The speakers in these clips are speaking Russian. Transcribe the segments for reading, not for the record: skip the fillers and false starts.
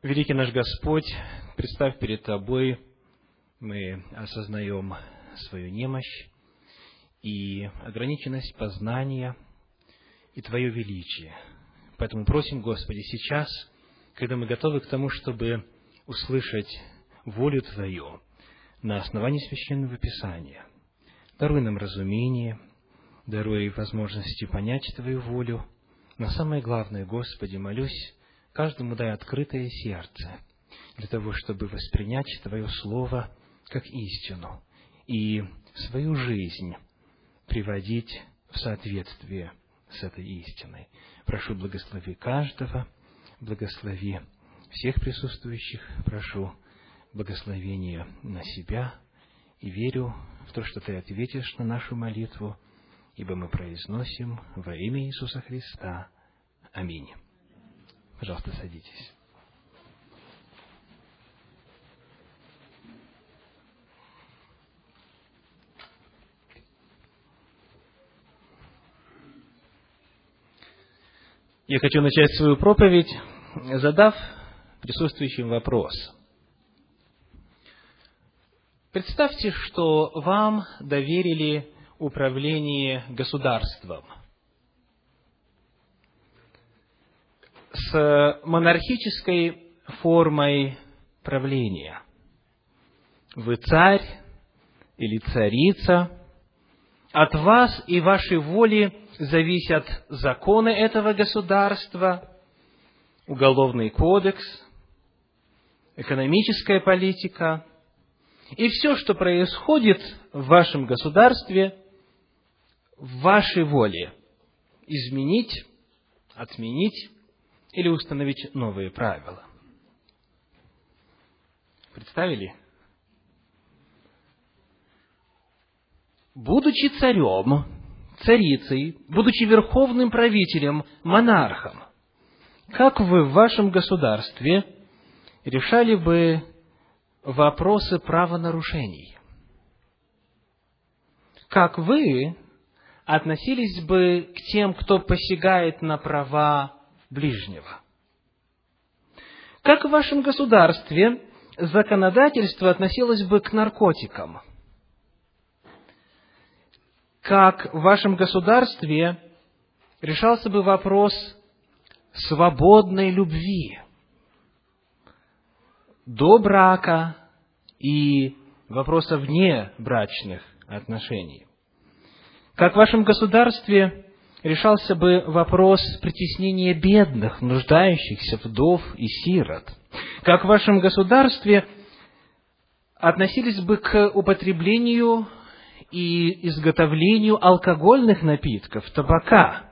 Великий наш Господь, представь перед Тобой, мы осознаем свою немощь и ограниченность познания и Твое величие. Поэтому просим, Господи, сейчас, когда мы готовы к тому, чтобы услышать волю Твою на основании Священного Писания, даруй нам разумение, даруй возможности понять Твою волю. Но самое главное, Господи, молюсь, каждому дай открытое сердце для того, чтобы воспринять Твое Слово как истину и свою жизнь приводить в соответствие с этой истиной. Прошу, благослови каждого, благослови всех присутствующих, прошу благословения на себя и верю в то, что Ты ответишь на нашу молитву, ибо мы произносим во имя Иисуса Христа. Аминь. Пожалуйста, садитесь. Я хочу начать свою проповедь, задав присутствующим вопрос. Представьте, что вам доверили управление государством. С монархической формой правления. Вы царь или царица. От вас и вашей воли зависят законы этого государства, уголовный кодекс, экономическая политика. И все, что происходит в вашем государстве, в вашей воле. Изменить, отменить или установить новые правила. Представили? Будучи царем, царицей, будучи верховным правителем, монархом, как вы в вашем государстве решали бы вопросы правонарушений? Как вы относились бы к тем, кто посягает на права ближнего? Как в вашем государстве законодательство относилось бы к наркотикам? Как в вашем государстве решался бы вопрос свободной любви до брака и вопроса внебрачных отношений? Как в вашем государстве решался бы вопрос притеснения бедных, нуждающихся, вдов и сирот? Как в вашем государстве относились бы к употреблению и изготовлению алкогольных напитков, табака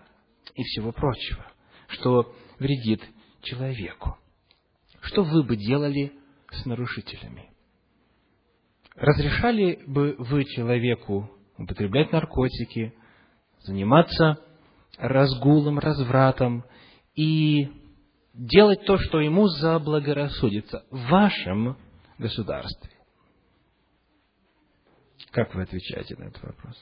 и всего прочего, что вредит человеку? Что вы бы делали с нарушителями? Разрешали бы вы человеку употреблять наркотики, заниматься разгулом, развратом и делать то, что ему заблагорассудится в вашем государстве? Как вы отвечаете на этот вопрос?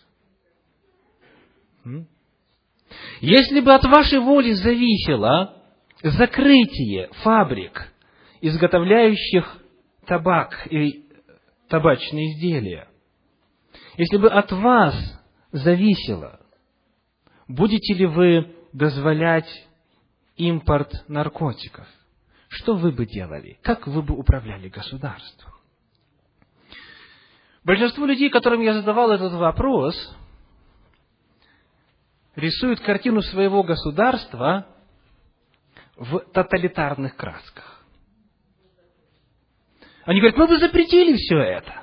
Если бы от вашей воли зависело закрытие фабрик, изготовляющих табак и табачные изделия, если бы от вас зависело, будете ли вы дозволять импорт наркотиков? Что вы бы делали? Как вы бы управляли государством? Большинство людей, которым я задавал этот вопрос, рисуют картину своего государства в тоталитарных красках. Они говорят, мы бы запретили все это.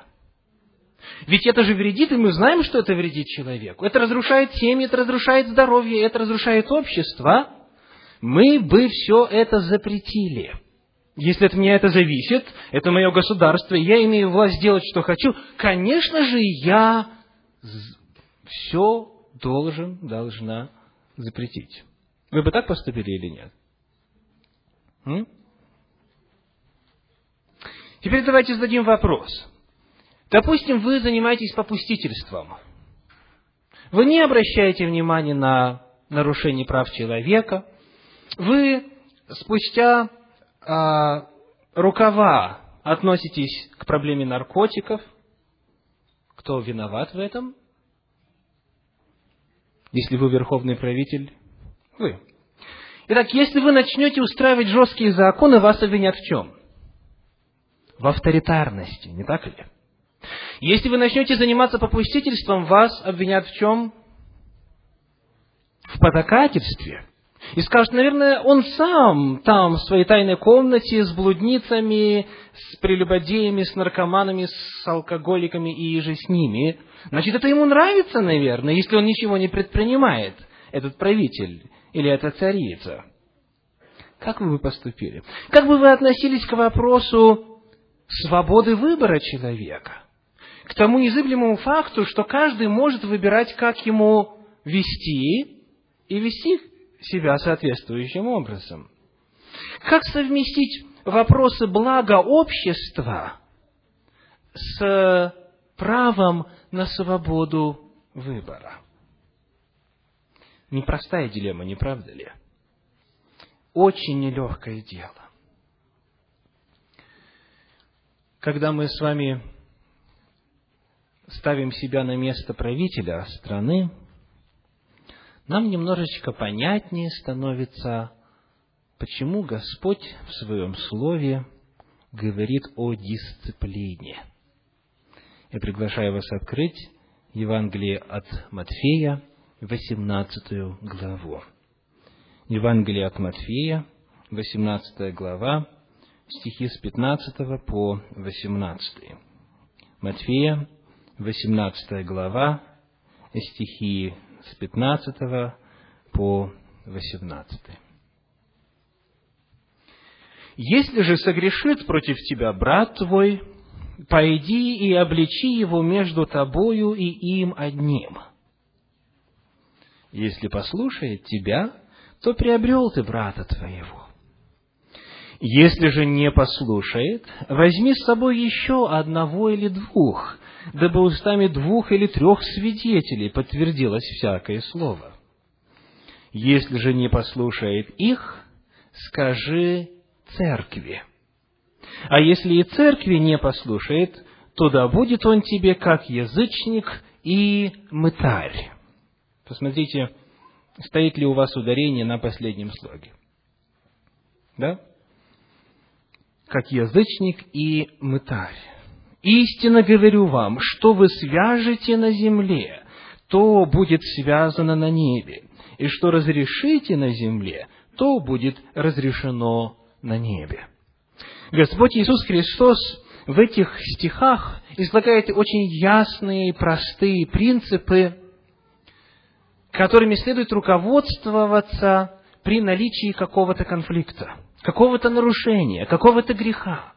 Ведь это же вредит, и мы знаем, что это вредит человеку. Это разрушает семьи, это разрушает здоровье, это разрушает общество. Мы бы все это запретили. Если от меня это зависит, это мое государство, я имею власть делать, что хочу, конечно же, я все должна запретить. Вы бы так поступили или нет? Теперь давайте зададим вопрос. Допустим, вы занимаетесь попустительством. Вы не обращаете внимания на нарушение прав человека. Вы спустя рукава относитесь к проблеме наркотиков, кто виноват в этом? Если вы верховный правитель, вы. Итак, если вы начнете устраивать жесткие законы, вас обвинят в чем? В авторитарности, не так ли? Если вы начнете заниматься попустительством, вас обвинят в чем? В подокатевстве. И скажут, наверное, он сам там, в своей тайной комнате, с блудницами, с прелюбодеями, с наркоманами, с алкоголиками и же с ними. Значит, это ему нравится, наверное, если он ничего не предпринимает, этот правитель или эта царица. Как бы вы поступили? Как бы вы относились к вопросу свободы выбора человека? К тому незыблемому факту, что каждый может выбирать, как ему вести и вести себя соответствующим образом. Как совместить вопросы блага общества с правом на свободу выбора? Непростая дилемма, не правда ли? Очень нелегкое дело. Когда мы с вами ставим себя на место правителя страны, нам немножечко понятнее становится, почему Господь в Своем Слове говорит о дисциплине. Я приглашаю вас открыть Евангелие от Матфея, 18 главу. Евангелие от Матфея, 18 глава, стихи с 15 по 18. Матфея, 18 глава, стихи с 15 по 18. «Если же согрешит против тебя брат твой, пойди и обличи его между тобою и им одним. Если послушает тебя, то приобрел ты брата твоего. Если же не послушает, возьми с собой еще одного или двух, дабы устами двух или трех свидетелей подтвердилось всякое слово. Если же не послушает их, скажи церкви. А если и церкви не послушает, то да будет он тебе как язычник и мытарь». Посмотрите, стоит ли у вас ударение на последнем слоге. Да? Как язычник и мытарь. «Истинно говорю вам, что вы свяжете на земле, то будет связано на небе, и что разрешите на земле, то будет разрешено на небе». Господь Иисус Христос в этих стихах излагает очень ясные, простые принципы, которыми следует руководствоваться при наличии какого-то конфликта, какого-то нарушения, какого-то греха.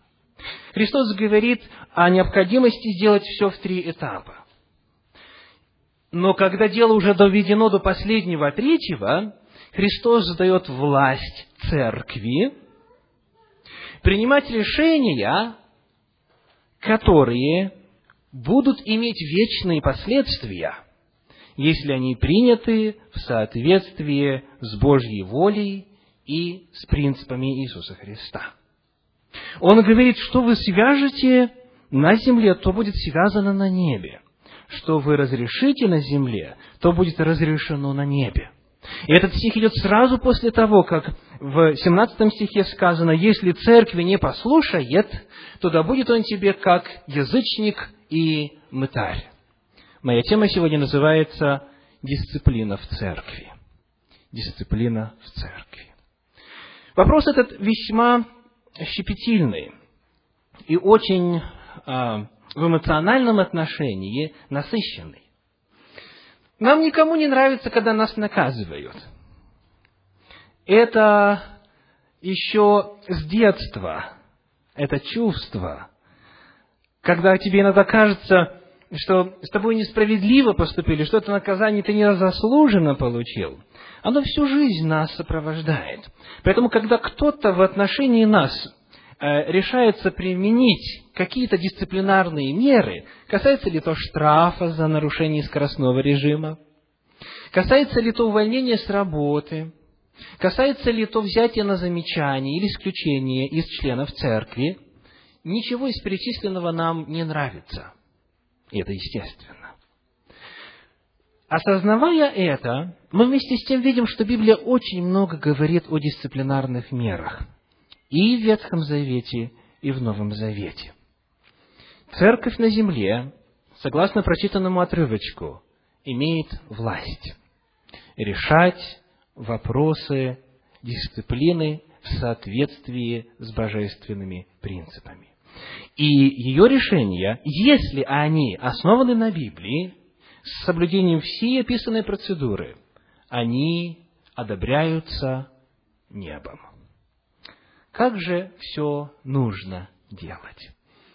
Христос говорит о необходимости сделать все в три этапа. Но когда дело уже доведено до последнего третьего, Христос дает власть церкви принимать решения, которые будут иметь вечные последствия, если они приняты в соответствии с Божьей волей и с принципами Иисуса Христа. Он говорит, что вы свяжете на земле, то будет связано на небе. Что вы разрешите на земле, то будет разрешено на небе. И этот стих идет сразу после того, как в 17 стихе сказано, «Если церкви не послушает, то да будет он тебе как язычник и мытарь». Моя тема сегодня называется «Дисциплина в церкви». Дисциплина в церкви. Вопрос этот весьма щепетильный и очень в эмоциональном отношении насыщенный. Нам никому не нравится, когда нас наказывают. Это еще с детства, это чувство, когда тебе иногда кажется, что с тобой несправедливо поступили, что это наказание ты незаслуженно получил, оно всю жизнь нас сопровождает. Поэтому, когда кто-то в отношении нас решается применить какие-то дисциплинарные меры, касается ли то штрафа за нарушение скоростного режима, касается ли то увольнения с работы, Касается ли то взятия на замечание или исключение из членов церкви, ничего из перечисленного нам не нравится. Это естественно. Осознавая это, мы вместе с тем видим, что Библия очень много говорит о дисциплинарных мерах и в Ветхом Завете, и в Новом Завете. Церковь на земле, согласно прочитанному отрывочку, имеет власть решать вопросы дисциплины в соответствии с божественными принципами. И ее решения, если они основаны на Библии, с соблюдением всей описанной процедуры, они одобряются небом. Как же все нужно делать?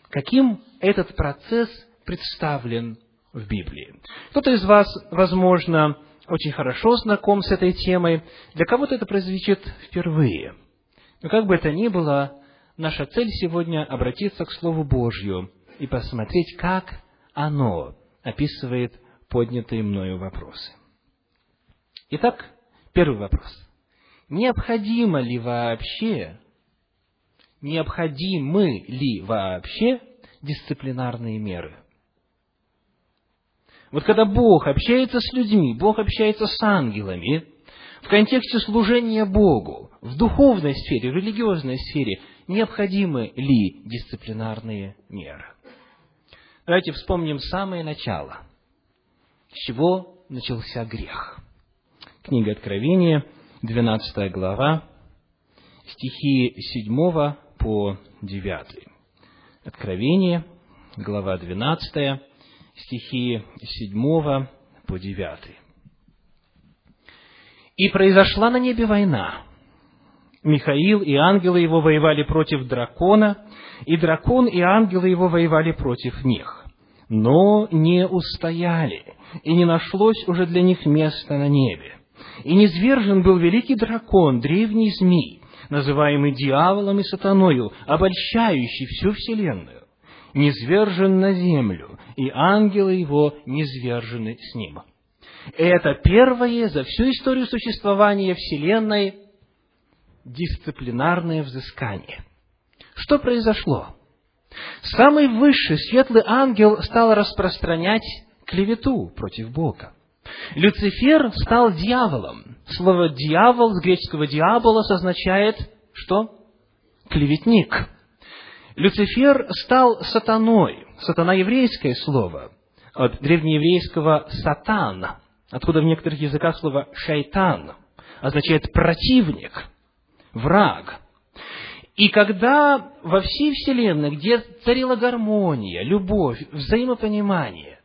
Каким этот процесс представлен в Библии? Кто-то из вас, возможно, очень хорошо знаком с этой темой. Для кого-то это прозвучит впервые. Но как бы это ни было, наша цель сегодня обратиться к Слову Божью и посмотреть, как оно описывает поднятые мною вопросы. Итак, первый вопрос. Необходимы ли вообще дисциплинарные меры? Вот когда Бог общается с людьми, Бог общается с ангелами, в контексте служения Богу, в духовной сфере, в религиозной сфере, необходимы ли дисциплинарные меры? Давайте вспомним самое начало. С чего начался грех? Книга Откровения, 12 глава, стихи 7 по 9. Откровение, глава 12, стихи 7 по 9. «И произошла на небе война. Михаил и ангелы его воевали против дракона, и дракон и ангелы его воевали против них, но не устояли, и не нашлось уже для них места на небе. И низвержен был великий дракон, древний змей, называемый дьяволом и сатаною, обольщающий всю вселенную, низвержен на землю, и ангелы его низвержены с ним». Это первое за всю историю существования Вселенной дисциплинарное взыскание. Что произошло? Самый высший светлый ангел стал распространять клевету против Бога. Люцифер стал дьяволом. Слово «дьявол» с греческого «диаболос» означает что? Клеветник. Люцифер стал сатаной. Сатана – еврейское слово. От древнееврейского «сатан», откуда в некоторых языках слово «шайтан» означает «противник», «враг». И когда во всей вселенной, где царила гармония, любовь, взаимопонимание,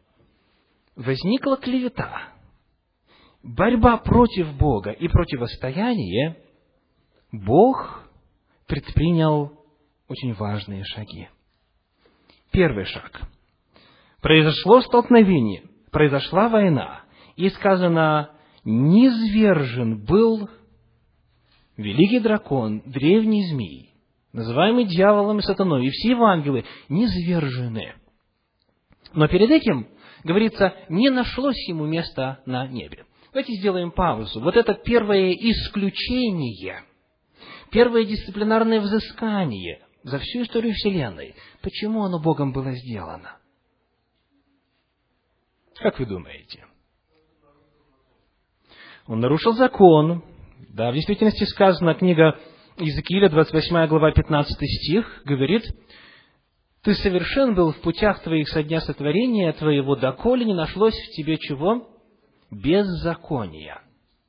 возникла клевета, борьба против Бога и противостояние, Бог предпринял очень важные шаги. Первый шаг. Произошло столкновение, произошла война, и сказано, низвержен был великий дракон, древний змей, называемый дьяволом и сатаной, и все его ангелы низвержены. Но перед этим, говорится, не нашлось ему места на небе. Давайте сделаем паузу. Вот это первое исключение, первое дисциплинарное взыскание за всю историю Вселенной. Почему оно Богом было сделано? Как вы думаете? Он нарушил закон. Да, в действительности сказано, книга Иезекииля, 28 глава, 15 стих, говорит: «Ты совершен был в путях твоих со дня сотворения твоего, доколе не нашлось в тебе чего? Беззакония».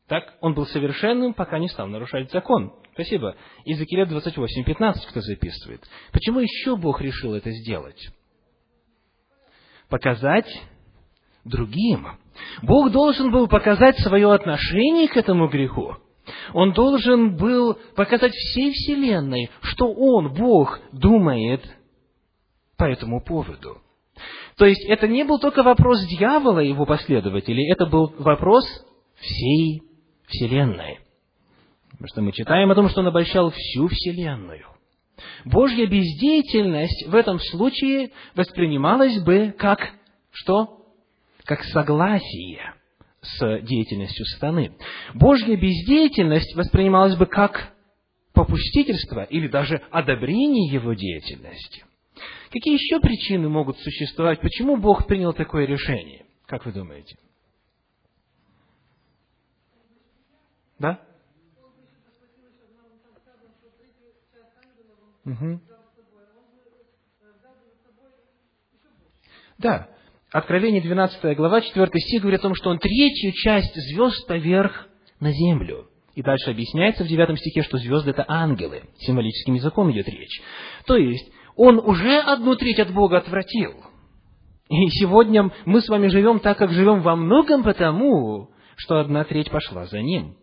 Так, он был совершенным, пока не стал нарушать закон. Спасибо. Иезекииля 28, 15, кто записывает. Почему еще Бог решил это сделать? Показать другим. Бог должен был показать свое отношение к этому греху. Он должен был показать всей вселенной, что Он, Бог, думает по этому поводу. То есть, это не был только вопрос дьявола и его последователей, это был вопрос всей вселенной. Потому что мы читаем о том, что он обольщал всю вселенную. Божья бездеятельность в этом случае воспринималась бы как что? Как согласие с деятельностью сатаны. Божья бездеятельность воспринималась бы как попустительство или даже одобрение его деятельности. Какие еще причины могут существовать, почему Бог принял такое решение? Как вы думаете? Да? Угу. Да. Откровение 12 глава, 4 стих говорит о том, что он третью часть звезд поверг на землю. И дальше объясняется в 9 стихе, что звезды – это ангелы. Символическим языком идет речь. То есть, он уже 1/3 от Бога отвратил. И сегодня мы с вами живем так, как живем во многом потому, что 1/3 пошла за ним.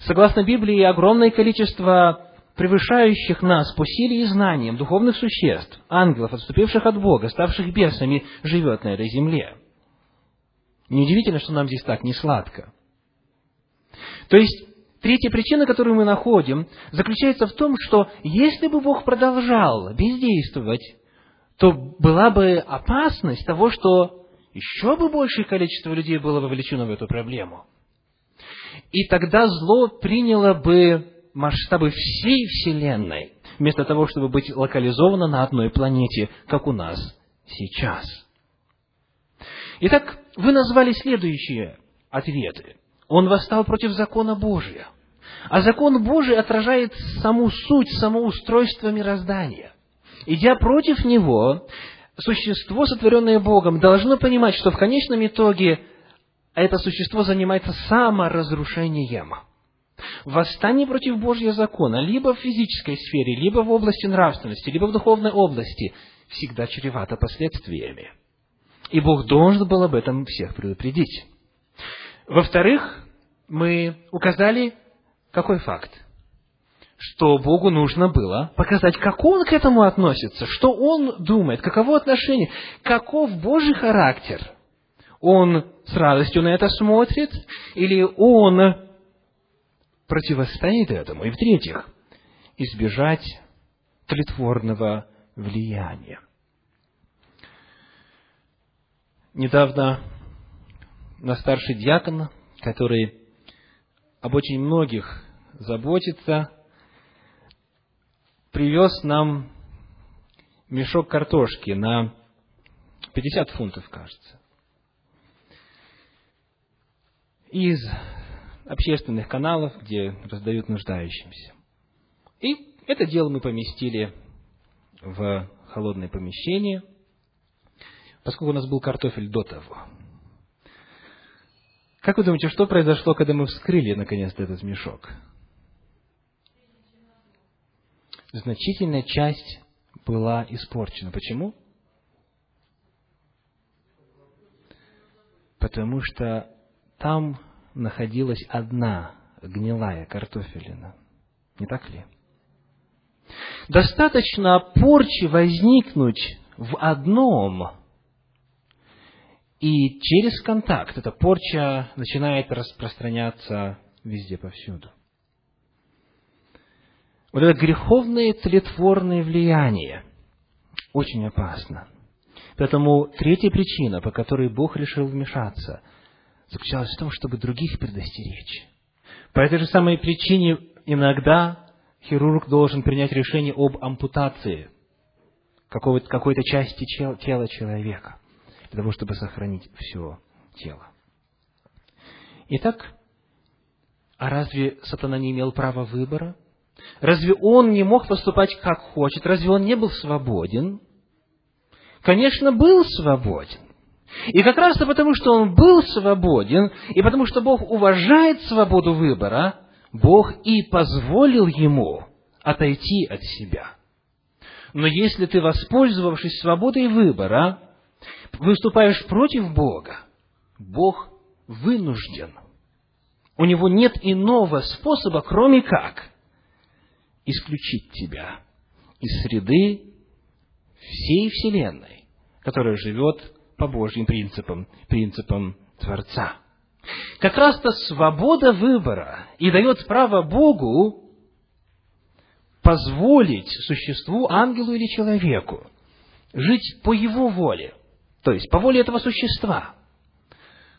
Согласно Библии, огромное количество превышающих нас по силе и знаниям духовных существ, ангелов, отступивших от Бога, ставших бесами, живет на этой земле. Неудивительно, что нам здесь так не сладко. То есть, третья причина, которую мы находим, заключается в том, что если бы Бог продолжал бездействовать, то была бы опасность того, что еще бы большее количество людей было вовлечено в эту проблему. И тогда зло приняло бы масштабы всей Вселенной, вместо того, чтобы быть локализовано на одной планете, как у нас сейчас. Итак, вы назвали следующие ответы. Он восстал против закона Божия. А закон Божий отражает саму суть, само устройство мироздания. Идя против него, существо, сотворенное Богом, должно понимать, что в конечном итоге это существо занимается саморазрушением. Восстание против Божьего закона, либо в физической сфере, либо в области нравственности, либо в духовной области, всегда чревато последствиями. И Бог должен был об этом всех предупредить. Во-вторых, мы указали, какой факт? Что Богу нужно было показать, как Он к этому относится, что Он думает, каково отношение, каков Божий характер. Он с радостью на это смотрит, или Он противостоит этому. И в-третьих, избежать тлетворного влияния. Недавно наш старший диакон, который об очень многих заботится, привез нам мешок картошки на 50 фунтов, кажется, из общественных каналов, где раздают нуждающимся. И это дело мы поместили в холодное помещение, поскольку у нас был картофель до того. Как вы думаете, что произошло, когда мы вскрыли наконец-то этот мешок? Значительная часть была испорчена. Почему? Потому что там находилась одна гнилая картофелина. Не так ли? Достаточно порчи возникнуть в одном, и через контакт эта порча начинает распространяться везде, повсюду. Вот это греховное тлетворное влияние очень опасно. Поэтому третья причина, по которой Бог решил вмешаться, заключалась в том, чтобы других предостеречь. По этой же самой причине иногда хирург должен принять решение об ампутации какой-то части тела человека, для того, чтобы сохранить все тело. Итак, а разве сатана не имел права выбора? Разве он не мог поступать как хочет? Разве он не был свободен? Конечно, был свободен. И как раз потому, что он был свободен, и потому, что Бог уважает свободу выбора, Бог и позволил ему отойти от себя. Но если ты, воспользовавшись свободой выбора, выступаешь против Бога, Бог вынужден. У него нет иного способа, кроме как исключить тебя из среды всей Вселенной, которая живет по Божьим принципам Творца. Как раз-то свобода выбора и дает право Богу позволить существу, ангелу или человеку жить по его воле, то есть по воле этого существа.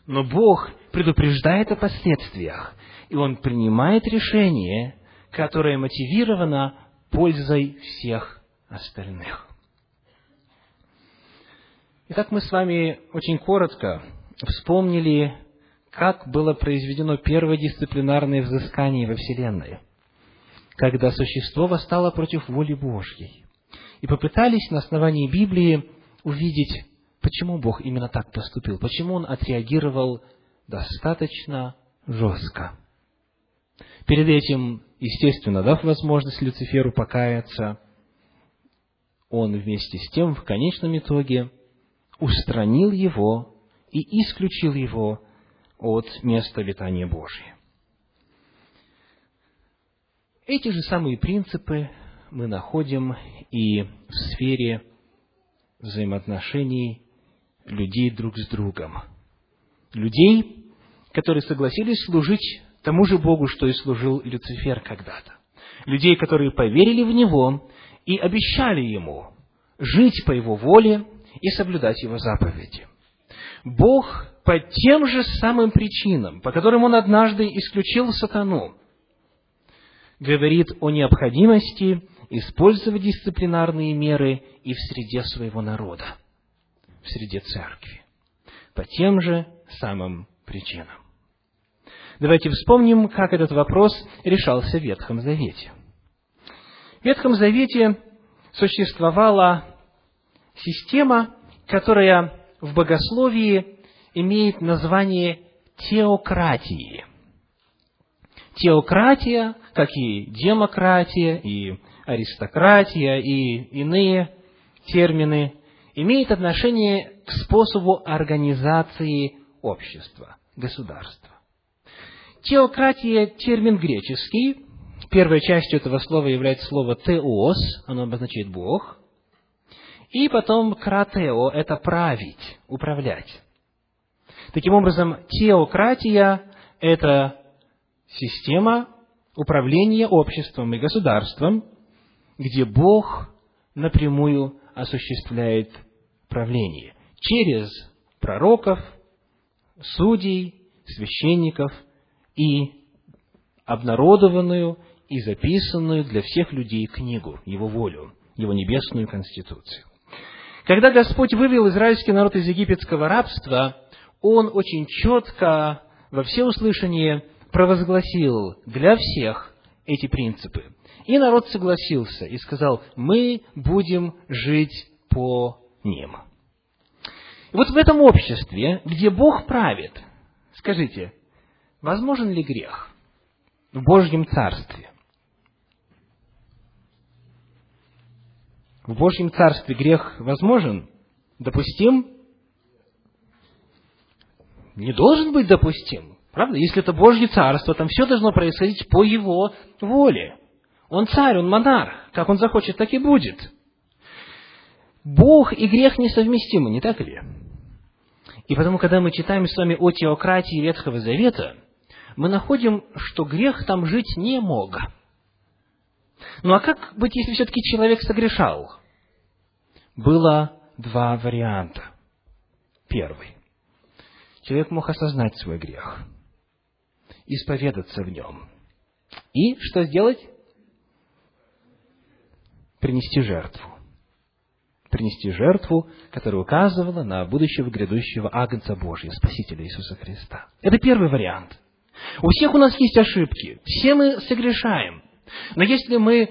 Но Бог предупреждает о последствиях, и Он принимает решение, которое мотивировано пользой всех остальных. Итак, мы с вами очень коротко вспомнили, как было произведено первое дисциплинарное взыскание во Вселенной, когда существо восстало против воли Божьей, и попытались на основании Библии увидеть, почему Бог именно так поступил, почему Он отреагировал достаточно жестко. Перед этим, естественно, дав возможность Люциферу покаяться, он вместе с тем в конечном итоге устранил его и исключил его от места обитания Божия. Эти же самые принципы мы находим и в сфере взаимоотношений людей друг с другом. Людей, которые согласились служить тому же Богу, что и служил Люцифер когда-то. Людей, которые поверили в Него и обещали Ему жить по Его воле и соблюдать Его заповеди. Бог по тем же самым причинам, по которым Он однажды исключил сатану, говорит о необходимости использовать дисциплинарные меры и в среде своего народа, в среде церкви, по тем же самым причинам. Давайте вспомним, как этот вопрос решался в Ветхом Завете. В Ветхом Завете существовала система, которая в богословии имеет название теократии. Теократия, как и демократия, и аристократия, и иные термины, имеет отношение к способу организации общества, государства. Теократия – термин греческий. Первой частью этого слова является слово «теос», оно обозначает «Бог». И потом «кратео» – это «править», «управлять». Таким образом, теократия – это система управления обществом и государством, где Бог напрямую осуществляет правление через пророков, судей, священников и обнародованную и записанную для всех людей книгу, Его волю, Его небесную конституцию. Когда Господь вывел израильский народ из египетского рабства, Он очень четко во всеуслышание провозгласил для всех эти принципы. И народ согласился и сказал: мы будем жить по ним. И вот в этом обществе, где Бог правит, скажите, возможен ли грех в Божьем Царстве? В Божьем Царстве грех возможен? Допустим? Не должен быть допустим. Правда? Если это Божье Царство, там все должно происходить по Его воле. Он царь, он монарх. Как он захочет, так и будет. Бог и грех несовместимы, не так ли? И потому, когда мы читаем с вами о теократии Ветхого Завета, мы находим, что грех там жить не мог. Ну а как быть, если все-таки человек согрешал? Было два варианта. Первый. Человек мог осознать свой грех, исповедаться в нем. И что сделать? Принести жертву. Принести жертву, которая указывала на будущего грядущего Агнца Божия, Спасителя Иисуса Христа. Это первый вариант. У всех у нас есть ошибки. Все мы согрешаем. Но если мы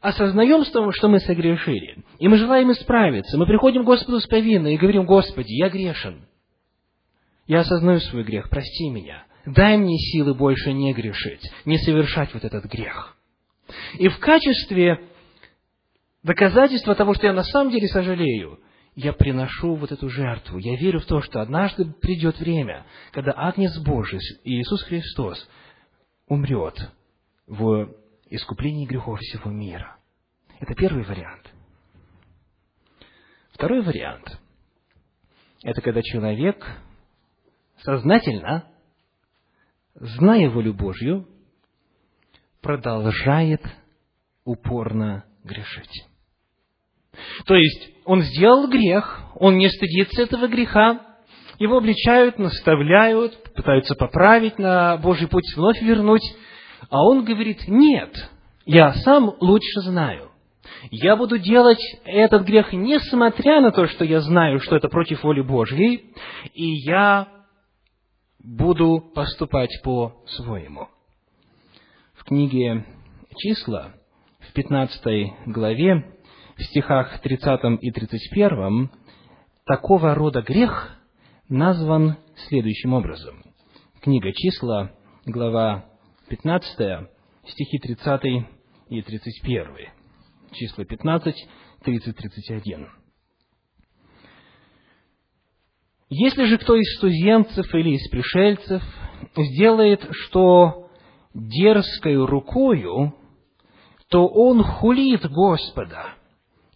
осознаем, что мы согрешили, и мы желаем исправиться, мы приходим к Господу с повинной и говорим: Господи, я грешен. Я осознаю свой грех, прости меня. Дай мне силы больше не грешить, не совершать вот этот грех. И в качестве доказательства того, что я на самом деле сожалею, я приношу вот эту жертву. Я верю в то, что однажды придет время, когда Агнец Божий, Иисус Христос, умрет в искуплении грехов всего мира. Это первый вариант. Второй вариант – это когда человек сознательно, зная волю Божью, продолжает упорно грешить. То есть, он сделал грех, он не стыдится этого греха, его обличают, наставляют, пытаются поправить на Божий путь, вновь вернуть. А он говорит: нет, я сам лучше знаю. Я буду делать этот грех, несмотря на то, что я знаю, что это против воли Божьей, и я буду поступать по-своему. В книге «Числа», в 15 главе, в стихах 30 и 31, такого рода грех назван следующим образом. Книга «Числа», глава 15, стихи 30 и 31. Числа 15, 30, 31. «Если же кто из туземцев или из пришельцев сделает, что дерзкою рукою, то он хулит Господа,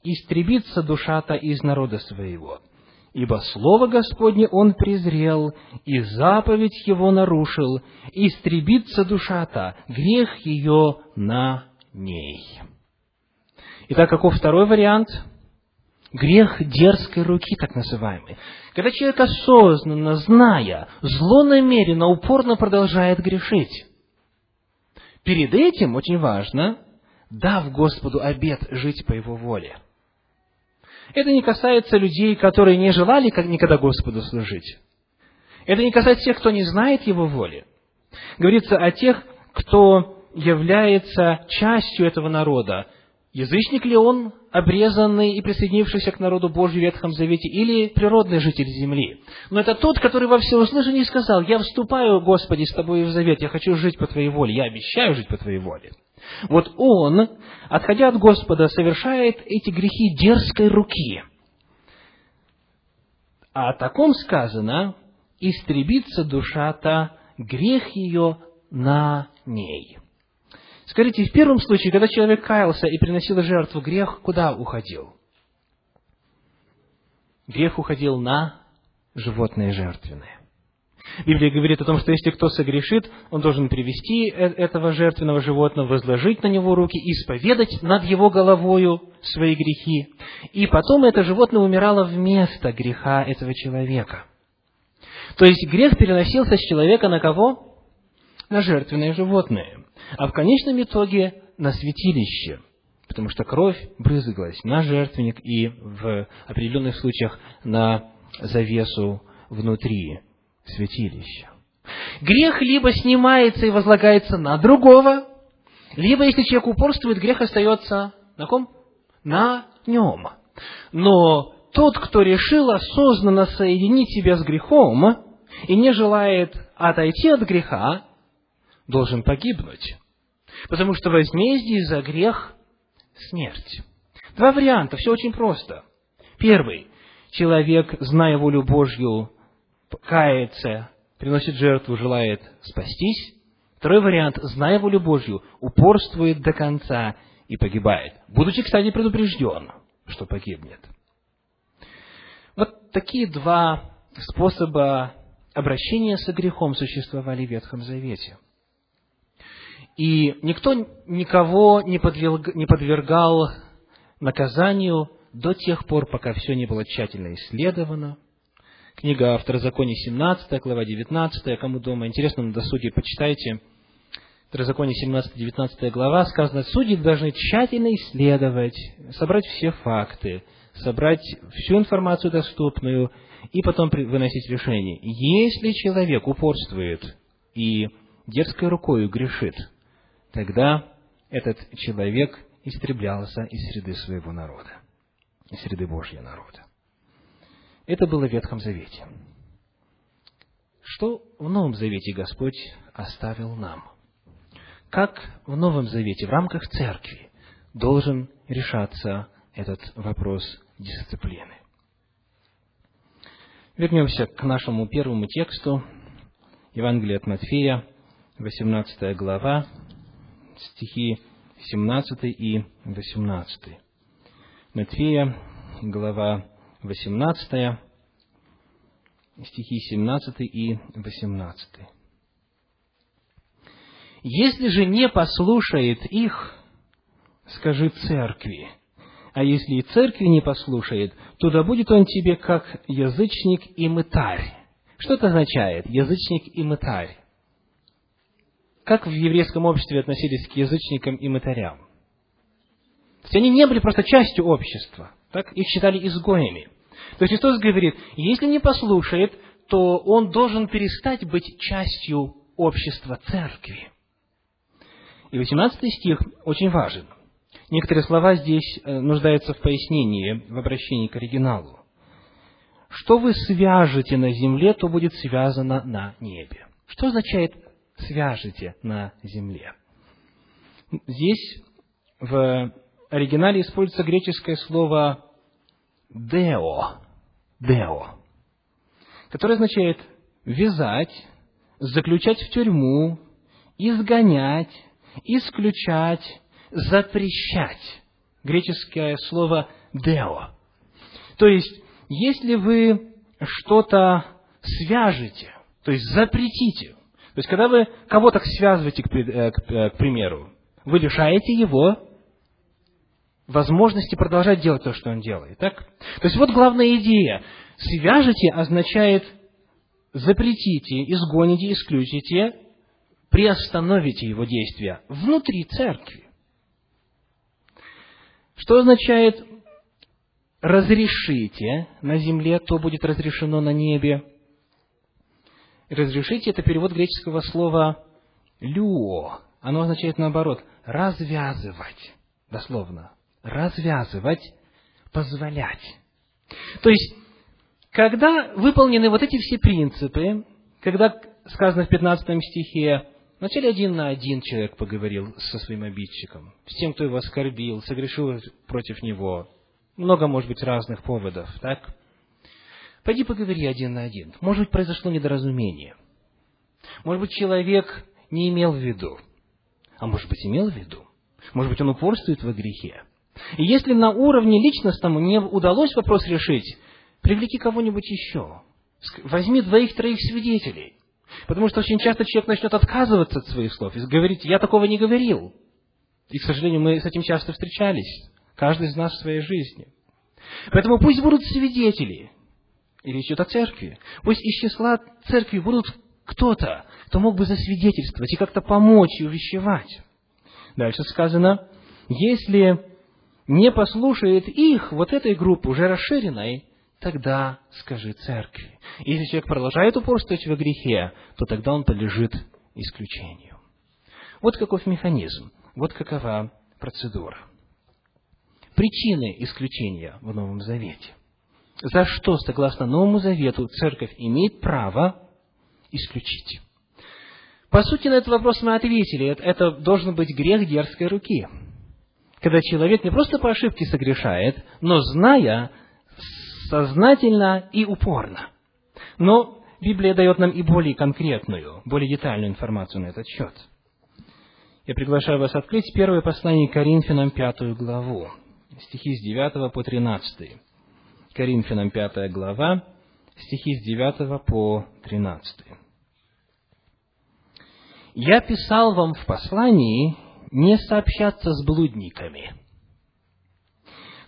истребится душа-то из народа своего. Ибо слово Господне он презрел, и заповедь его нарушил, истребится душа-то, грех ее на ней». Итак, каков второй вариант? Грех дерзкой руки, так называемый. Когда человек осознанно, зная, злонамеренно, упорно продолжает грешить. Перед этим, очень важно, дав Господу обет жить по Его воле. Это не касается людей, которые не желали никогда Господу служить. Это не касается тех, кто не знает Его воли. Говорится о тех, кто является частью этого народа. Язычник ли он, обрезанный и присоединившийся к народу Божию в Ветхом Завете, или природный житель земли? Но это тот, который во всеуслышание сказал: «Я вступаю, Господи, с Тобой в завет, я хочу жить по Твоей воле, я обещаю жить по Твоей воле». Вот он, отходя от Господа, совершает эти грехи дерзкой руки. А о таком сказано: «Истребится душа-то, грех ее на ней». Скажите, в первом случае, когда человек каялся и приносил жертву, грех куда уходил? Грех уходил на животные жертвенные. Библия говорит о том, что если кто согрешит, он должен привести этого жертвенного животного, возложить на него руки, исповедать над его головою свои грехи. И потом это животное умирало вместо греха этого человека. То есть грех переносился с человека на кого? На жертвенные животные, а в конечном итоге на святилище, потому что кровь брызгалась на жертвенник и в определенных случаях на завесу внутри святилища. Грех либо снимается и возлагается на другого, либо, если человек упорствует, грех остается на ком? На нем. Но тот, кто решил осознанно соединить себя с грехом и не желает отойти от греха, должен погибнуть, потому что возмездие за грех – смерть. Два варианта, все очень просто. Первый. Человек, зная волю Божью, кается, приносит жертву, желает спастись. Второй вариант. Зная волю Божью, упорствует до конца и погибает, будучи, кстати, предупрежден, что погибнет. Вот такие два способа обращения со грехом существовали в Ветхом Завете. И никто никого не подвергал наказанию до тех пор, пока все не было тщательно исследовано. Книга Второзакония 17, глава 19, кому дома интересно, на досуге почитайте. Второзаконие 17, 19 глава сказано: судьи должны тщательно исследовать, собрать все факты, собрать всю информацию доступную и потом выносить решение. Если человек упорствует и дерзкой рукою грешит, тогда этот человек истреблялся из среды своего народа, из среды Божьего народа. Это было в Ветхом Завете. Что в Новом Завете Господь оставил нам? Как в Новом Завете, в рамках церкви, должен решаться этот вопрос дисциплины? Вернемся к нашему первому тексту, Евангелие от Матфея, 18 глава, стихи 17 и 18. Матфея, глава 18, стихи 17 и 18. «Если же не послушает их, скажи церкви, а если и церкви не послушает, то да будет он тебе как язычник и мытарь, Что это означает? Язычник и мытарь. Как в еврейском обществе относились к язычникам и мытарям? То есть они не были просто частью общества, так? Их считали изгоями. То есть Христос говорит, если не послушает, то он должен перестать быть частью общества церкви. И 18 стих очень важен. Некоторые слова здесь нуждаются в пояснении, в обращении к оригиналу. «Что вы свяжете на земле, то будет связано на небе». Что означает «свяжете на земле»? Здесь в оригинале используется греческое слово «део», которое означает «вязать», «заключать в тюрьму», «изгонять», «исключать», «запрещать». Греческое слово «део». То есть, если вы что-то свяжете, то есть запретите, то есть, когда вы кого-то связываете, к примеру, вы лишаете его возможности продолжать делать то, что он делает. Так? То есть, вот главная идея. «Свяжете» означает «запретите», «изгоните», «исключите», «приостановите его действия» внутри церкви. Что означает «разрешите» на земле, то будет разрешено на небе? «Разрешите» – это перевод греческого слова «люо». Оно означает, наоборот, «развязывать», дословно. «Развязывать», «позволять». То есть, когда выполнены вот эти все принципы, когда сказано в 15 стихе, вначале один на один человек поговорил со своим обидчиком, с тем, кто его оскорбил, согрешил против него. Много, может быть, разных поводов, так? Пойди поговори один на один. Может быть, произошло недоразумение. Может быть, человек не имел в виду. А может быть, имел в виду. Может быть, он упорствует во грехе. И если на уровне личностному не удалось вопрос решить, привлеки кого-нибудь еще. Возьми 2-3 свидетелей. Потому что очень часто человек начнет отказываться от своих слов и говорить: «Я такого не говорил». И, к сожалению, мы с этим часто встречались, каждый из нас в своей жизни. Поэтому пусть будут свидетели, и речь идет о церкви, пусть из числа церкви будут кто-то, кто мог бы засвидетельствовать и как-то помочь и увещевать. Дальше сказано, если не послушает их, вот этой группы, уже расширенной, тогда скажи церкви. Если человек продолжает упорствовать во грехе, то тогда он подлежит исключению. Вот каков механизм, вот какова процедура. Причины исключения в Новом Завете. За что, согласно Новому Завету, церковь имеет право исключить? По сути, на этот вопрос мы ответили. Это должен быть грех дерзкой руки. Когда человек не просто по ошибке согрешает, но зная, сознательно и упорно. Но Библия дает нам и более конкретную, более детальную информацию на этот счет. Я приглашаю вас открыть первое послание Коринфянам, 5 главу, стихи с 9 по 13. Коринфянам, 5 глава, стихи с 9 по 13. «Я писал вам в послании не сообщаться с блудниками.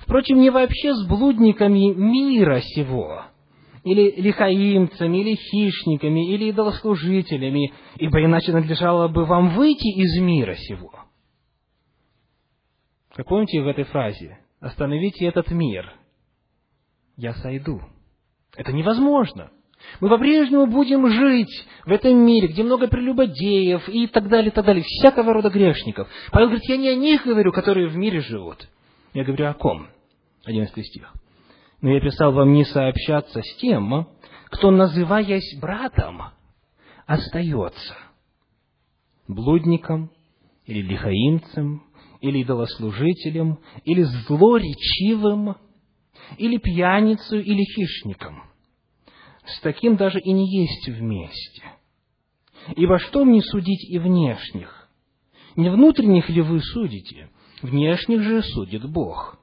Впрочем, не вообще с блудниками мира сего, или лихаимцами, или хищниками, или идолослужителями, ибо иначе надлежало бы вам выйти из мира сего». Как помните в этой фразе? «Остановите этот мир. Я сойду». Это невозможно. Мы по-прежнему будем жить в этом мире, где много прелюбодеев и так далее, всякого рода грешников. Павел говорит, я не о них говорю, которые в мире живут. Я говорю о ком? 11 стих. «Но я писал вам не сообщаться с тем, кто, называясь братом, остается блудником, или лихаимцем, или идолослужителем, или злоречивым, или пьяницей, или хищником. С таким даже и не есть вместе. Ибо что мне судить и внешних? Не внутренних ли вы судите? Внешних же судит Бог.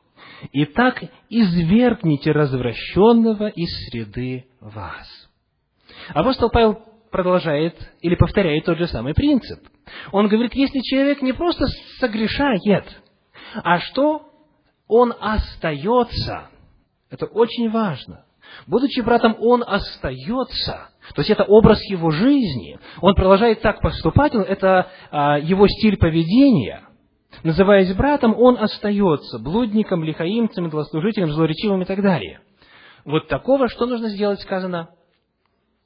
Итак, извергните развращенного из среды вас». Апостол Павел продолжает или повторяет тот же самый принцип. Он говорит, если человек не просто согрешает, а что он остается, это очень важно. Будучи братом, он остается. То есть это образ его жизни. Он продолжает так поступать, это его стиль поведения. Называясь братом, он остается блудником, лихаимцем, идолослужителем, злоречивым и так далее. Вот такого, что нужно сделать, сказано,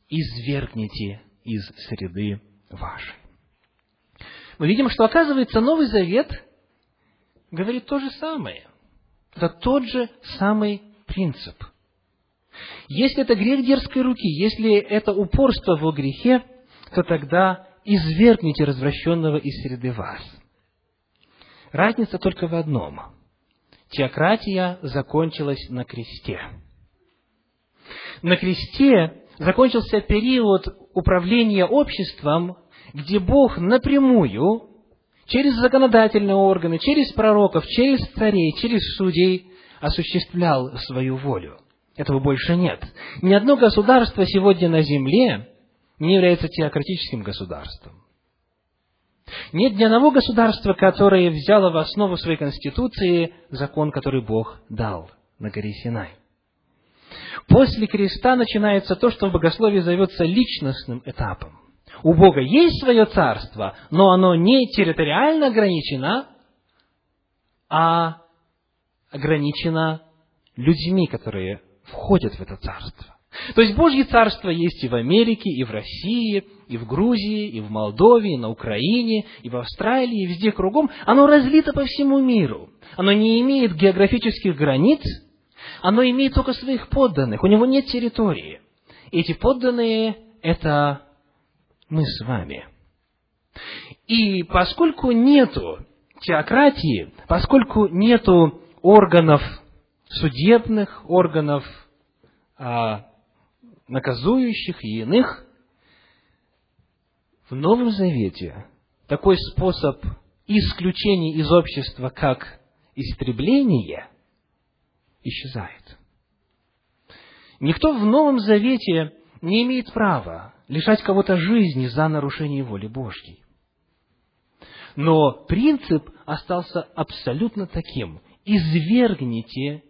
извергните из среды вашей. Мы видим, что, оказывается, Новый Завет говорит то же самое. Это тот же самый принцип. Если это грех дерзкой руки, если это упорство во грехе, то тогда извергните развращенного из среды вас. Разница только в одном. Теократия закончилась на кресте. На кресте закончился период управления обществом, где Бог напрямую, через законодательные органы, через пророков, через царей, через судей осуществлял свою волю. Этого больше нет. Ни одно государство сегодня на земле не является теократическим государством. Нет ни одного государства, которое взяло в основу своей конституции закон, который Бог дал на горе Синай. После креста начинается то, что в богословии зовется личностным этапом. У Бога есть свое царство, но оно не территориально ограничено, а ограничено людьми, которые входят в это царство. То есть Божье царство есть и в Америке, и в России, и в Грузии, и в Молдове, и на Украине, и в Австралии, и везде кругом. Оно разлито по всему миру. Оно не имеет географических границ, оно имеет только своих подданных. У него нет территории. И эти подданные – это мы с вами. И поскольку нету теократии, поскольку нету органов судебных, органов наказующих и иных, в Новом Завете такой способ исключения из общества, как истребление, исчезает. Никто в Новом Завете не имеет права лишать кого-то жизни за нарушение воли Божьей. Но принцип остался абсолютно таким. Извергните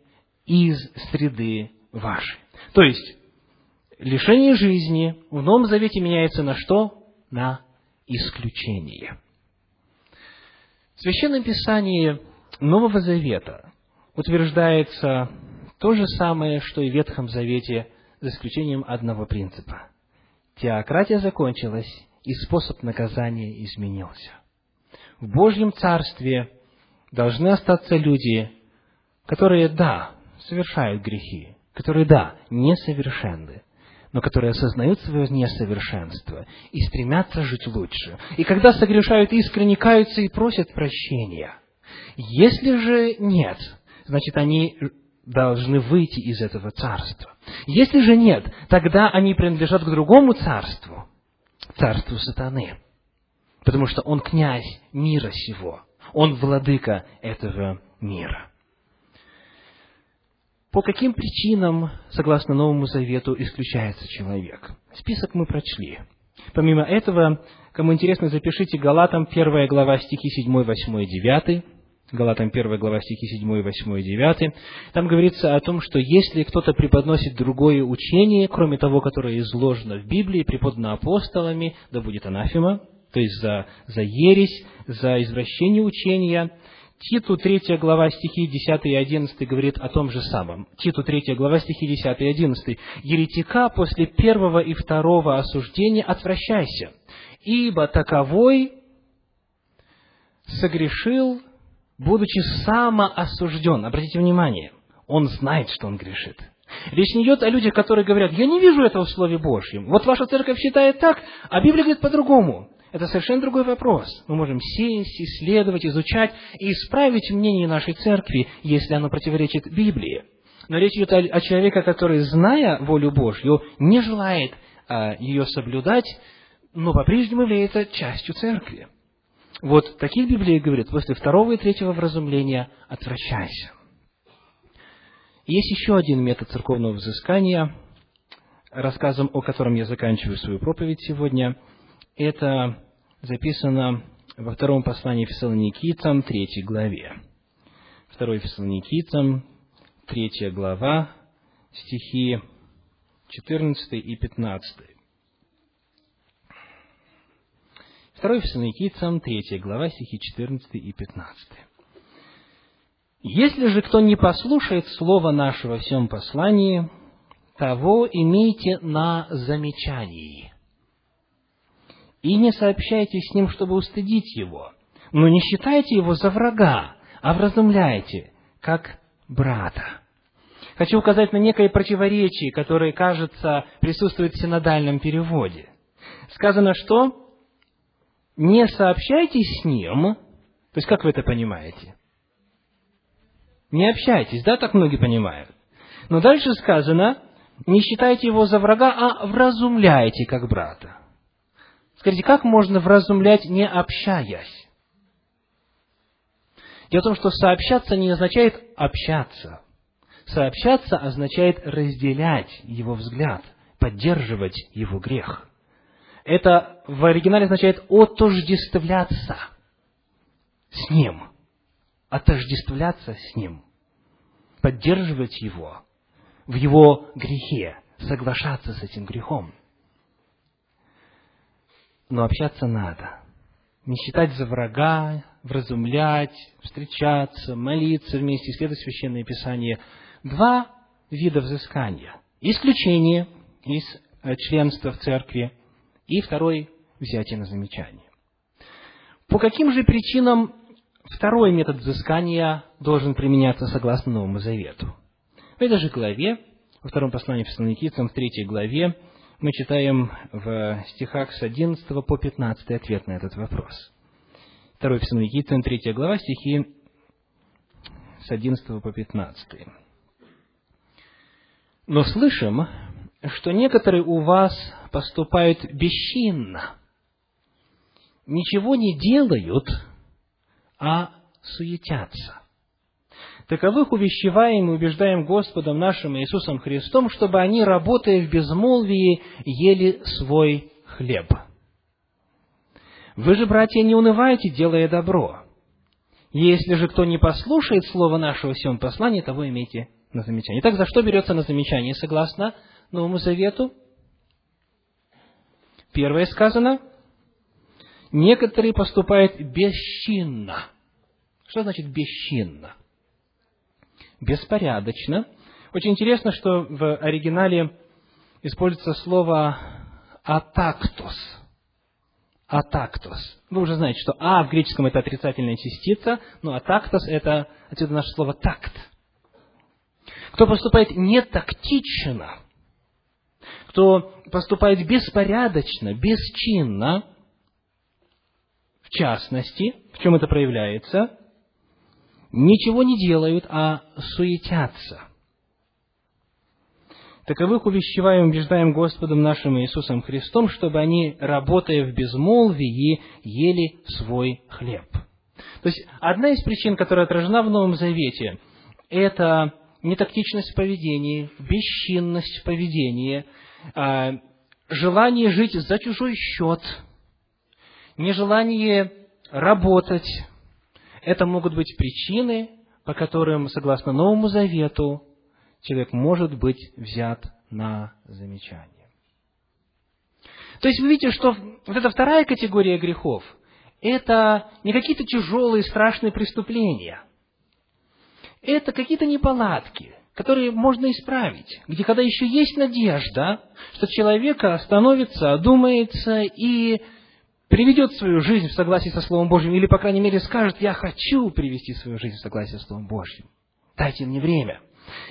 из среды вашей. То есть, лишение жизни в Новом Завете меняется на что? На исключение. В Священном Писании Нового Завета утверждается то же самое, что и в Ветхом Завете, за исключением одного принципа. Теократия закончилась, и способ наказания изменился. В Божьем Царстве должны остаться люди, которые, да, совершают грехи, которые, да, несовершенны, но которые осознают свое несовершенство и стремятся жить лучше. И когда согрешают искренне, каются и просят прощения. Если же нет, значит, они должны выйти из этого царства. Если же нет, тогда они принадлежат к другому царству, царству сатаны, потому что он князь мира сего, он владыка этого мира. По каким причинам, согласно Новому Завету, исключается человек? Список мы прочли. Помимо этого, кому интересно, запишите Галатам 1 глава стихи 7, 8 и 9. Галатам 1 глава стихи 7, 8 и 9. Там говорится о том, что если кто-то преподносит другое учение, кроме того, которое изложено в Библии, преподано апостолами, да будет анафема, то есть за ересь, за извращение учения. Титу 3 глава стихи 10 и 11 говорит о том же самом. Титу 3 глава стихи 10 и 11. «Еретика после первого и второго осуждения отвращайся, ибо таковой согрешил, будучи самоосужден». Обратите внимание, он знает, что он грешит. Речь не идет о людях, которые говорят: «Я не вижу этого в Слове Божьем. Вот ваша церковь считает так, а Библия говорит по-другому». Это совершенно другой вопрос. Мы можем сесть, исследовать, изучать и исправить мнение нашей церкви, если оно противоречит Библии. Но речь идет о человеке, который, зная волю Божью, не желает ее соблюдать, но по-прежнему является частью церкви. Вот таких Библия говорит: после второго и третьего вразумления отвращайся. Есть еще один метод церковного взыскания, рассказом о котором я заканчиваю свою проповедь сегодня. Это записано во втором послании Фессалоникийцам, 3 главе. 2 Фессалоникийцам, 3 глава, стихи 14 и 15. 2 Фессалоникийцам, 3 глава, стихи 14 и 15. «Если же кто не послушает слова нашего во всем послании, того имейте на замечании, и не сообщайтесь с ним, чтобы устыдить его, но не считайте его за врага, а вразумляйте, как брата». Хочу указать на некое противоречие, которое, кажется, присутствует в синодальном переводе. Сказано, что не сообщайтесь с ним, то есть как вы это понимаете? Не общайтесь, да, так многие понимают. Но дальше сказано, не считайте его за врага, а вразумляйте как брата. Скажите, как можно вразумлять, не общаясь? Дело в том, что сообщаться не означает общаться. Сообщаться означает разделять его взгляд, поддерживать его грех. Это в оригинале означает отождествляться с ним. Отождествляться с ним, поддерживать его в его грехе, соглашаться с этим грехом. Но общаться надо. Не считать за врага, вразумлять, встречаться, молиться вместе, исследовать Священное Писание. 2 вида взыскания. Исключение из членства в церкви и 2 взятие на замечание. По каким же причинам 2 метод взыскания должен применяться согласно Новому Завету? В этой же главе, во 2 послании Фессалоникийцам, в 3 главе, мы читаем в стихах с 11 по 15 ответ на этот вопрос. 2 Фессалоникийцам, 3 глава, стихи с 11 по 15. «Но слышим, что некоторые у вас поступают бесчинно, ничего не делают, а суетятся. Таковых увещеваем и убеждаем Господом нашим Иисусом Христом, чтобы они, работая в безмолвии, ели свой хлеб. Вы же, братья, не унывайте, делая добро. Если же кто не послушает слова нашего в сем послании, того имейте на замечание». Итак, за что берется на замечание согласно Новому Завету? Первое сказано. Некоторые поступают бесчинно. Что значит бесчинно? Беспорядочно. Очень интересно, что в оригинале используется слово «атактос». «Атактос». Вы уже знаете, что «а» в греческом – это отрицательная частица, но «атактос» – это отсюда наше слово «такт». Кто поступает нетактично, кто поступает беспорядочно, бесчинно, в частности, в чем это проявляется – ничего не делают, а суетятся. Таковых увещеваем и убеждаем Господом нашим Иисусом Христом, чтобы они, работая в безмолвии, ели свой хлеб. То есть, одна из причин, которая отражена в Новом Завете, это нетактичность в поведении, бесчинность в поведении, желание жить за чужой счет, нежелание работать. Это могут быть причины, по которым, согласно Новому Завету, человек может быть взят на замечание. То есть вы видите, что вот эта 2 категория грехов – это не какие-то тяжелые, страшные преступления. Это какие-то неполадки, которые можно исправить, где когда еще есть надежда, что человек остановится, одумается и приведет свою жизнь в согласии со Словом Божьим, или, по крайней мере, скажет, я хочу привести свою жизнь в согласии со Словом Божьим. Дайте мне время.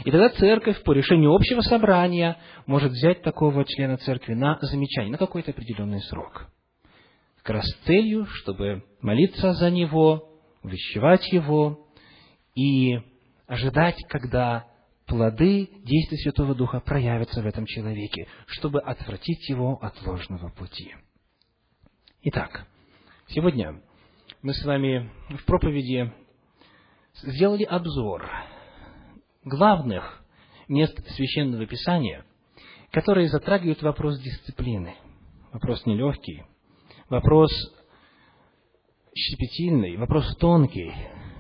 И тогда церковь по решению общего собрания может взять такого члена церкви на замечание, на какой-то определенный срок. Как раз с целью, чтобы молиться за него, увещевать его и ожидать, когда плоды действия Святого Духа проявятся в этом человеке, чтобы отвратить его от ложного пути. Итак, сегодня мы с вами в проповеди сделали обзор главных мест Священного Писания, которые затрагивают вопрос дисциплины. Вопрос нелегкий, вопрос щепетильный, вопрос тонкий,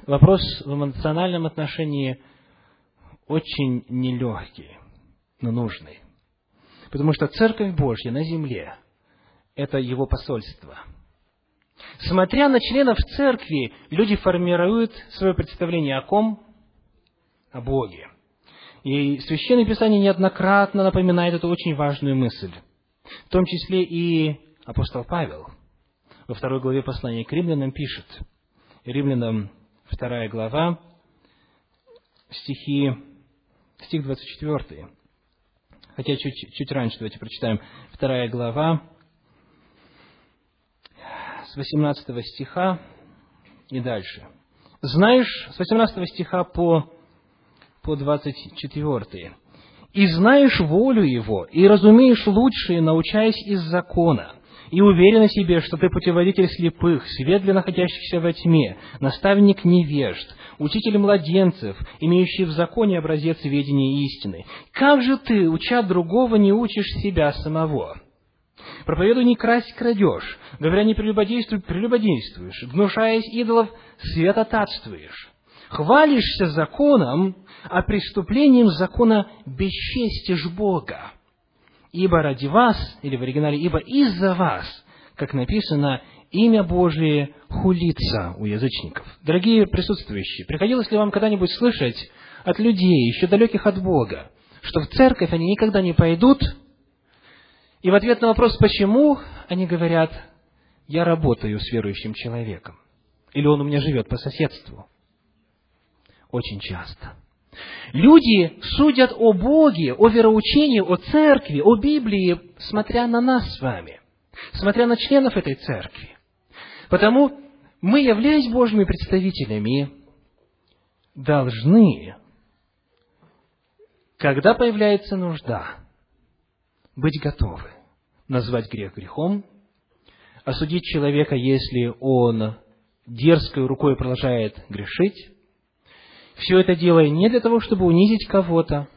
вопрос в эмоциональном отношении очень нелегкий, но нужный. Потому что Церковь Божья на земле – это его посольство. Смотря на членов церкви, люди формируют свое представление о ком? О Боге. И Священное Писание неоднократно напоминает эту очень важную мысль. В том числе и апостол Павел во 2 главе послания к Римлянам пишет. Римлянам 2 глава, стих 24. Хотя чуть раньше давайте прочитаем. 2 глава с 18 стиха и дальше. Знаешь, с 18 стиха по 24. «И знаешь волю его, и разумеешь лучшее, научаясь из закона, и уверен в себе, что ты путеводитель слепых, свет для находящихся во тьме, наставник невежд, учитель младенцев, имеющий в законе образец ведения истины. Как же ты, уча другого, не учишь себя самого? Проповедуй не красть, крадешь, говоря не прелюбодействуй, прелюбодействуешь, гнушаясь идолов, святотатствуешь. Хвалишься законом, а преступлением закона бесчестишь Бога. Ибо ради вас, или в оригинале, ибо из-за вас, как написано, имя Божие хулится у язычников». Дорогие присутствующие, приходилось ли вам когда-нибудь слышать от людей, еще далеких от Бога, что в церковь они никогда не пойдут, и в ответ на вопрос «почему?» они говорят «я работаю с верующим человеком» или «он у меня живет по соседству». Очень часто. Люди судят о Боге, о вероучении, о церкви, о Библии, смотря на нас с вами, смотря на членов этой церкви. Потому мы, являясь Божьими представителями, должны, когда появляется нужда, быть готовы назвать грех грехом, осудить человека, если он дерзкой рукой продолжает грешить. Все это делая не для того, чтобы унизить кого-то,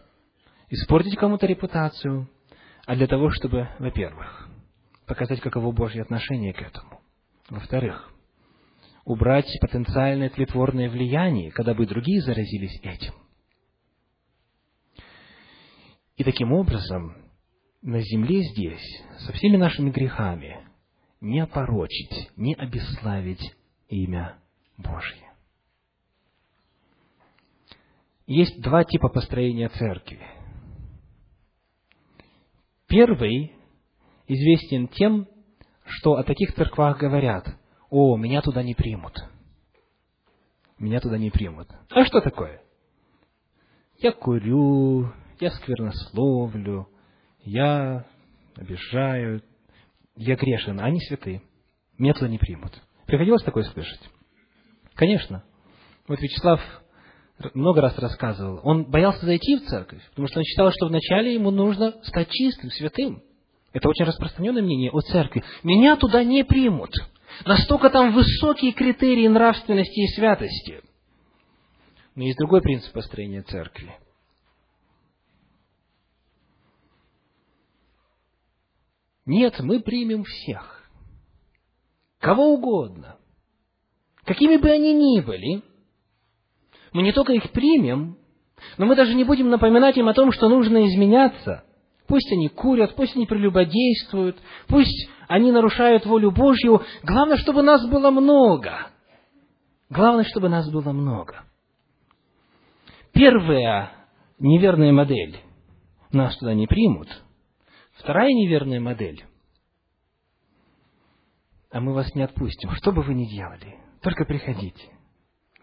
испортить кому-то репутацию, а для того, чтобы, во-первых, показать, каково Божье отношение к этому. Во-вторых, убрать потенциальное тлетворное влияние, когда бы другие заразились этим. И таким образом, на земле здесь, со всеми нашими грехами, не опорочить, не обесславить имя Божье. Есть два типа построения церкви. Первый известен тем, что о таких церквах говорят: «О, меня туда не примут». Меня туда не примут. А что такое? Я курю, я сквернословлю, я обижаю, я грешен, а они святые. Меня туда не примут. Приходилось такое слышать? Конечно. Вот Вячеслав много раз рассказывал, он боялся зайти в церковь, потому что он считал, что вначале ему нужно стать чистым, святым. Это очень распространенное мнение о церкви. Меня туда не примут. Настолько там высокие критерии нравственности и святости. Но есть другой принцип построения церкви. Нет, мы примем всех. Кого угодно. Какими бы они ни были, мы не только их примем, но мы даже не будем напоминать им о том, что нужно изменяться. Пусть они курят, пусть они прелюбодействуют, пусть они нарушают волю Божью. Главное, чтобы нас было много. Главное, чтобы нас было много. Первая неверная модель – нас туда не примут. Вторая неверная модель – а мы вас не отпустим, что бы вы ни делали, только приходите.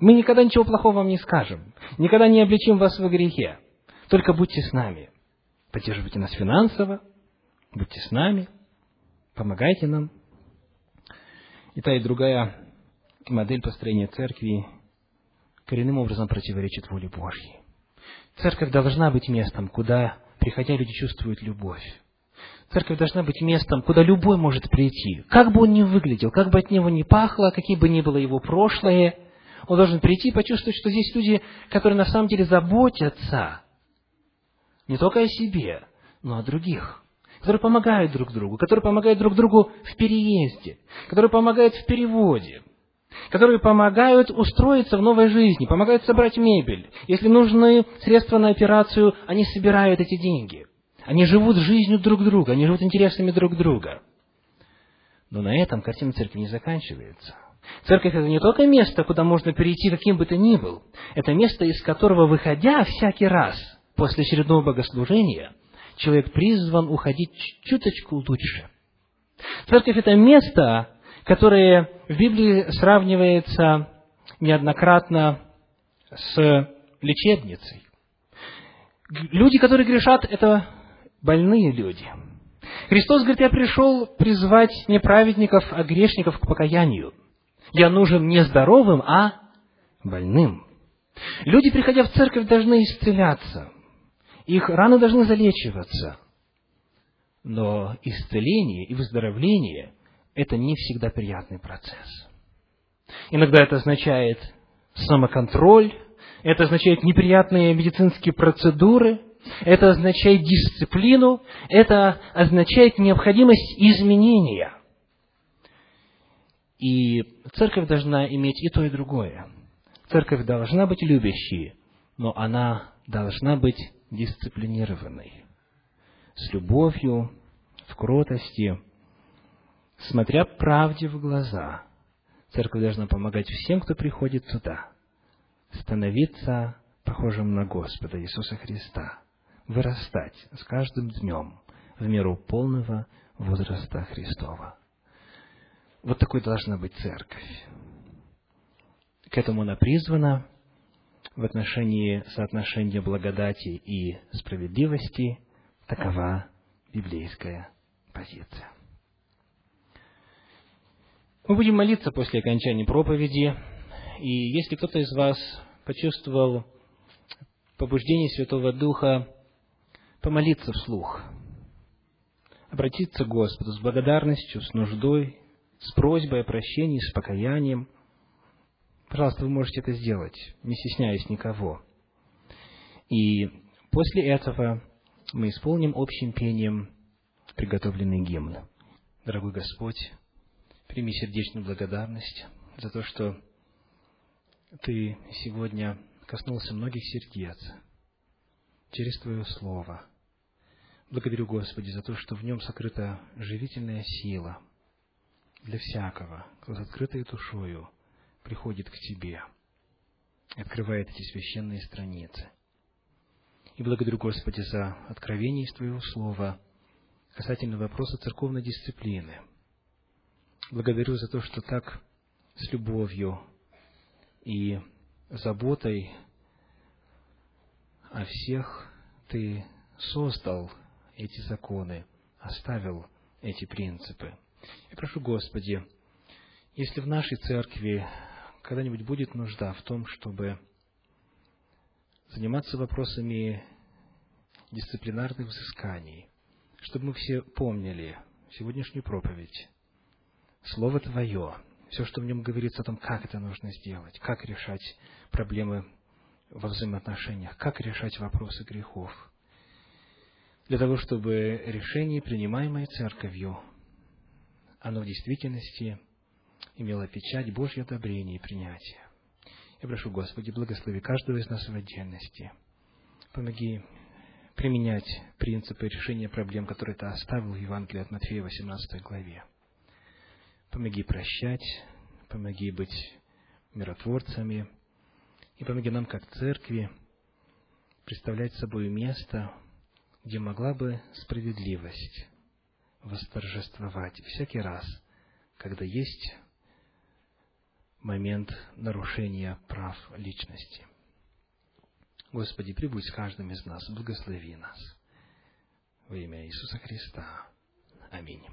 Мы никогда ничего плохого вам не скажем, никогда не обличим вас во грехе. Только будьте с нами. Поддерживайте нас финансово, будьте с нами, помогайте нам. И та, и другая модель построения церкви коренным образом противоречит воле Божьей. Церковь должна быть местом, куда, приходя, люди чувствуют любовь. Церковь должна быть местом, куда любой может прийти. Как бы он ни выглядел, как бы от него ни пахло, какие бы ни было его прошлое, он должен прийти и почувствовать, что здесь люди, которые на самом деле заботятся не только о себе, но о других, которые помогают друг другу, в переезде, которые помогают в переводе, которые помогают устроиться в новой жизни, помогают собрать мебель. Если нужны средства на операцию, они собирают эти деньги. Они живут жизнью друг друга, они живут интересами друг друга. Но на этом картина церкви не заканчивается. Церковь – это не только место, куда можно перейти каким бы то ни был. Это место, из которого, выходя всякий раз после очередного богослужения, человек призван уходить чуточку лучше. Церковь – это место, которое в Библии сравнивается неоднократно с лечебницей. Люди, которые грешат, это больные люди. Христос говорит: я пришел призвать не праведников, а грешников к покаянию. Я нужен не здоровым, а больным. Люди, приходя в церковь, должны исцеляться. Их раны должны залечиваться. Но исцеление и выздоровление – это не всегда приятный процесс. Иногда это означает самоконтроль, это означает неприятные медицинские процедуры, это означает дисциплину, это означает необходимость изменения. И церковь должна иметь и то, и другое. Церковь должна быть любящей, но она должна быть дисциплинированной. С любовью, в кротости, смотря правде в глаза. Церковь должна помогать всем, кто приходит туда, становиться похожим на Господа Иисуса Христа, вырастать с каждым днем в меру полного возраста Христова. Вот такой должна быть церковь. К этому она призвана в отношении соотношения благодати и справедливости. Такова библейская позиция. Мы будем молиться после окончания проповеди. И если кто-то из вас почувствовал побуждение Святого Духа помолиться вслух, обратиться к Господу с благодарностью, с нуждой, с просьбой о прощении, с покаянием, пожалуйста, вы можете это сделать, не стесняясь никого. И после этого мы исполним общим пением приготовленный гимн. Дорогой Господь, прими сердечную благодарность за то, что Ты сегодня коснулся многих сердец через Твое Слово. Благодарю, Господи, за то, что в нем сокрыта живительная сила для всякого, кто с открытой душою приходит к Тебе и открывает эти священные страницы. И благодарю, Господи, за откровение из Твоего Слова касательно вопроса церковной дисциплины. Благодарю за то, что так с любовью и заботой о всех Ты создал эти законы, оставил эти принципы. Я прошу, Господи, если в нашей церкви когда-нибудь будет нужда в том, чтобы заниматься вопросами дисциплинарных взысканий, чтобы мы все помнили сегодняшнюю проповедь, Слово Твое, все, что в нем говорится о том, как это нужно сделать, как решать проблемы во взаимоотношениях, как решать вопросы грехов, для того, чтобы решение, принимаемое Церковью, оно в действительности имело печать Божьего одобрения и принятия. Я прошу, Господи, благослови каждого из нас в отдельности. Помоги применять принципы решения проблем, которые Ты оставил в Евангелии от Матфея, 18 главе. Помоги прощать, помоги быть миротворцами и помоги нам, как церкви, представлять собой место, где могла бы справедливость восторжествовать всякий раз, когда есть момент нарушения прав личности. Господи, прибудь с каждым из нас, благослови нас. Во имя Иисуса Христа. Аминь.